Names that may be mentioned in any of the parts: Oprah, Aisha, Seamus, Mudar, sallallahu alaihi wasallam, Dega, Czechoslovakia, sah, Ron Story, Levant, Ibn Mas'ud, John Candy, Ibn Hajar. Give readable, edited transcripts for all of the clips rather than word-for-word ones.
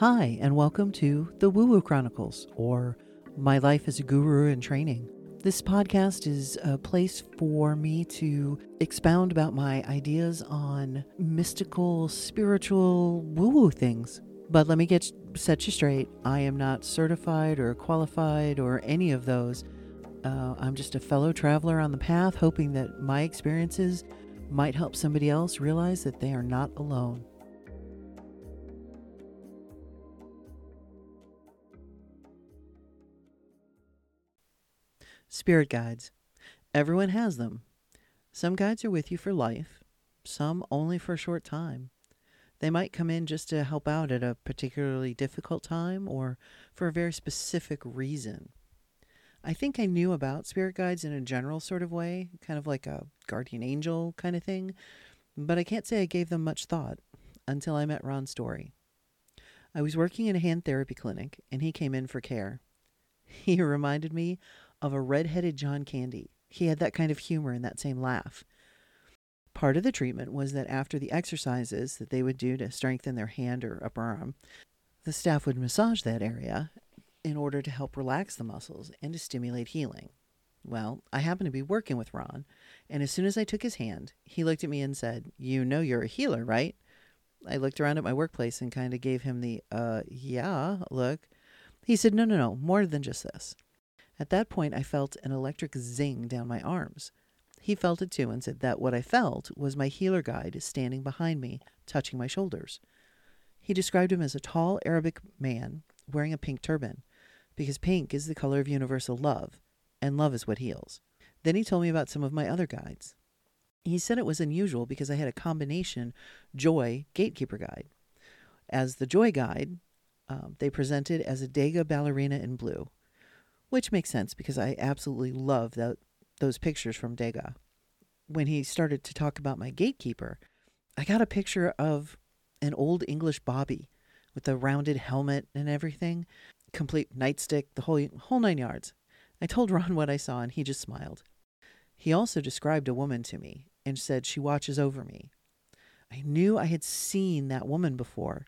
Hi, and welcome to The Woo Woo Chronicles, or My Life as a Guru in Training. This podcast is a place for me to expound about my ideas on mystical, spiritual, woo-woo things. But let me set you straight. I am not certified or qualified or any of those. I'm just a fellow traveler on the path, hoping that my experiences might help somebody else realize that they are not alone. Spirit guides. Everyone has them. Some guides are with you for life, some only for a short time. They might come in just to help out at a particularly difficult time or for a very specific reason. I think I knew about spirit guides in a general sort of way, kind of like a guardian angel kind of thing, but I can't say I gave them much thought until I met Ron Story. I was working in a hand therapy clinic, and he came in for care. He reminded me of a redheaded John Candy. He had that kind of humor and that same laugh. Part of the treatment was that after the exercises that they would do to strengthen their hand or upper arm, the staff would massage that area in order to help relax the muscles and to stimulate healing. Well, I happened to be working with Ron, and as soon as I took his hand, he looked at me and said, "You know you're a healer, right?" I looked around at my workplace and kind of gave him the, yeah, look. He said, no, more than just this. At that point, I felt an electric zing down my arms. He felt it too and said that what I felt was my healer guide standing behind me, touching my shoulders. He described him as a tall Arabic man wearing a pink turban, because pink is the color of universal love, and love is what heals. Then he told me about some of my other guides. He said it was unusual because I had a combination joy gatekeeper guide. As the joy guide, they presented as a Dega ballerina in blue, which makes sense because I absolutely love those pictures from Dega. When he started to talk about my gatekeeper, I got a picture of an old English bobby with a rounded helmet and everything, complete nightstick, the whole 9 yards. I told Ron what I saw and he just smiled. He also described a woman to me and said she watches over me. I knew I had seen that woman before,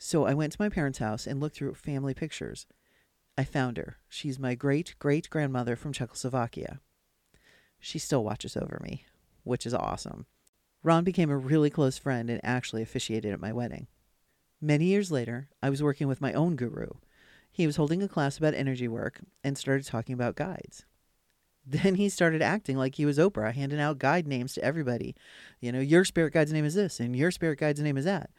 so I went to my parents' house and looked through family pictures. I found her. She's my great-great-grandmother from Czechoslovakia. She still watches over me, which is awesome. Ron became a really close friend and actually officiated at my wedding. Many years later, I was working with my own guru. He was holding a class about energy work and started talking about guides. Then he started acting like he was Oprah, handing out guide names to everybody. You know, your spirit guide's name is this, and your spirit guide's name is that.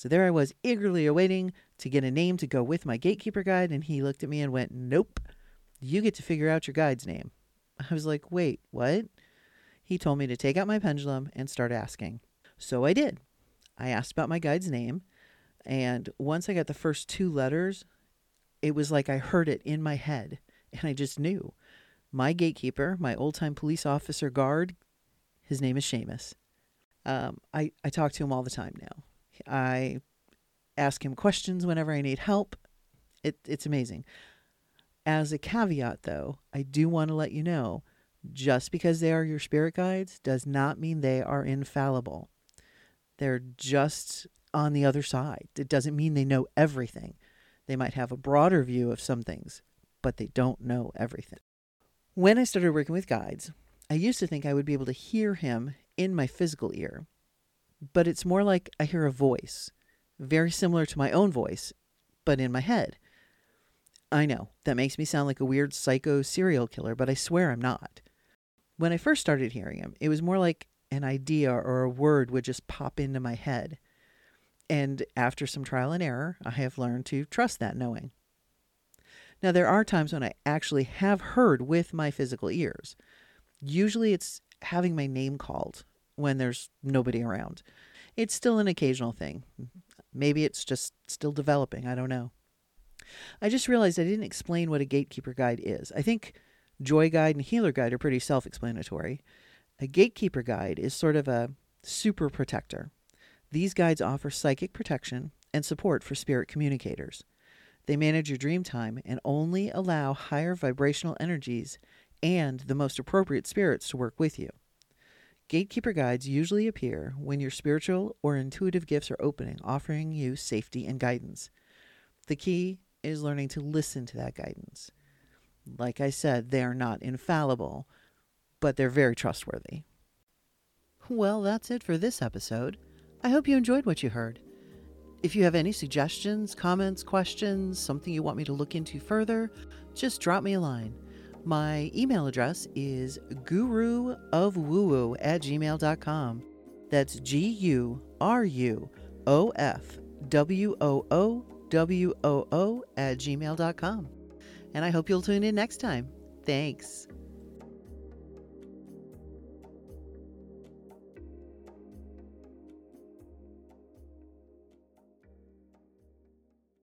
So there I was, eagerly awaiting to get a name to go with my gatekeeper guide, and he looked at me and went, "Nope, you get to figure out your guide's name." I was like, "Wait, what?" He told me to take out my pendulum and start asking. So I did. I asked about my guide's name, and once I got the first 2 letters, it was like I heard it in my head, and I just knew. My gatekeeper, my old-time police officer guard, his name is Seamus. I talk to him all the time now. I ask him questions whenever I need help. It's amazing. As a caveat, though, I do want to let you know, just because they are your spirit guides does not mean they are infallible. They're just on the other side. It doesn't mean they know everything. They might have a broader view of some things, but they don't know everything. When I started working with guides, I used to think I would be able to hear him in my physical ear. But it's more like I hear a voice, very similar to my own voice, but in my head. I know, that makes me sound like a weird psycho serial killer, but I swear I'm not. When I first started hearing him, it was more like an idea or a word would just pop into my head. And after some trial and error, I have learned to trust that knowing. Now, there are times when I actually have heard with my physical ears. Usually it's having my name called when there's nobody around. It's still an occasional thing. Maybe it's just still developing. I don't know. I just realized I didn't explain what a gatekeeper guide is. I think joy guide and healer guide are pretty self-explanatory. A gatekeeper guide is sort of a super protector. These guides offer psychic protection and support for spirit communicators. They manage your dream time and only allow higher vibrational energies and the most appropriate spirits to work with you. Gatekeeper guides usually appear when your spiritual or intuitive gifts are opening, offering you safety and guidance. The key is learning to listen to that guidance. Like I said, they are not infallible, but they're very trustworthy. Well, that's it for this episode. I hope you enjoyed what you heard. If you have any suggestions, comments, questions, something you want me to look into further, just drop me a line. My email address is guruofwoo@gmail.com. That's guruofwoo@gmail.com. And I hope you'll tune in next time. Thanks.